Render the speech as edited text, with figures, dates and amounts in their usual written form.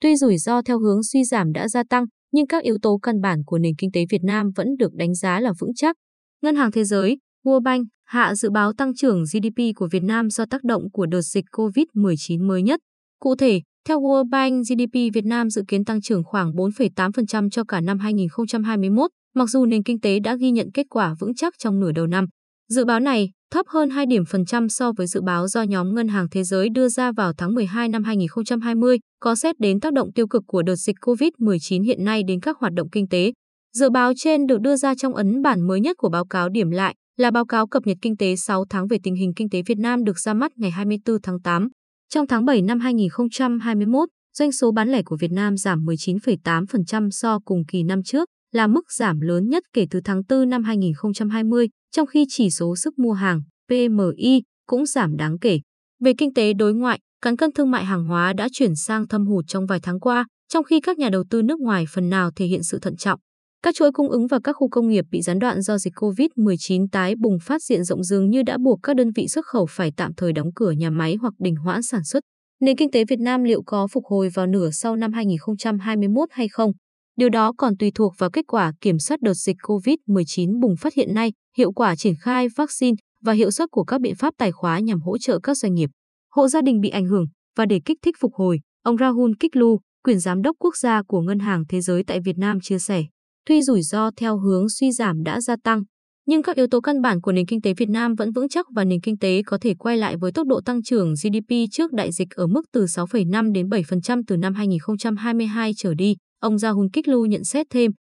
Tuy rủi ro theo hướng suy giảm đã gia tăng, nhưng các yếu tố căn bản của nền kinh tế Việt Nam vẫn được đánh giá là vững chắc. Ngân hàng Thế giới, World Bank hạ dự báo tăng trưởng GDP của Việt Nam do tác động của đợt dịch COVID-19 mới nhất. Cụ thể, theo World Bank, GDP Việt Nam dự kiến tăng trưởng khoảng 4,8% cho cả năm 2021, mặc dù nền kinh tế đã ghi nhận kết quả vững chắc trong nửa đầu năm. Dự báo này thấp hơn 2 điểm phần trăm so với dự báo do nhóm Ngân hàng Thế giới đưa ra vào tháng 12 năm 2020, có xét đến tác động tiêu cực của đợt dịch COVID-19 hiện nay đến các hoạt động kinh tế. Dự báo trên được đưa ra trong ấn bản mới nhất của báo cáo điểm lại là báo cáo cập nhật kinh tế 6 tháng về tình hình kinh tế Việt Nam được ra mắt ngày 24 tháng 8. Trong tháng 7 năm 2021, doanh số bán lẻ của Việt Nam giảm 19,8% so cùng kỳ năm trước, là mức giảm lớn nhất kể từ tháng 4 năm 2020, trong khi chỉ số sức mua hàng (PMI) cũng giảm đáng kể. Về kinh tế đối ngoại, cán cân thương mại hàng hóa đã chuyển sang thâm hụt trong vài tháng qua, trong khi các nhà đầu tư nước ngoài phần nào thể hiện sự thận trọng. Các chuỗi cung ứng và các khu công nghiệp bị gián đoạn do dịch COVID-19 tái bùng phát diện rộng dường như đã buộc các đơn vị xuất khẩu phải tạm thời đóng cửa nhà máy hoặc đình hoãn sản xuất. Nền kinh tế Việt Nam liệu có phục hồi vào nửa sau năm 2021 hay không? Điều đó còn tùy thuộc vào kết quả kiểm soát đợt dịch COVID-19 bùng phát hiện nay, hiệu quả triển khai vaccine và hiệu suất của các biện pháp tài khóa nhằm hỗ trợ các doanh nghiệp, hộ gia đình bị ảnh hưởng và để kích thích phục hồi, ông Rahul Kitchlu, quyền giám đốc quốc gia của Ngân hàng Thế giới tại Việt Nam chia sẻ. Tuy rủi ro theo hướng suy giảm đã gia tăng, nhưng các yếu tố căn bản của nền kinh tế Việt Nam vẫn vững chắc và nền kinh tế có thể quay lại với tốc độ tăng trưởng GDP trước đại dịch ở mức từ 6,5 đến 7% từ năm 2022 trở đi. Ông Rahul Kitchlu nhận xét thêm,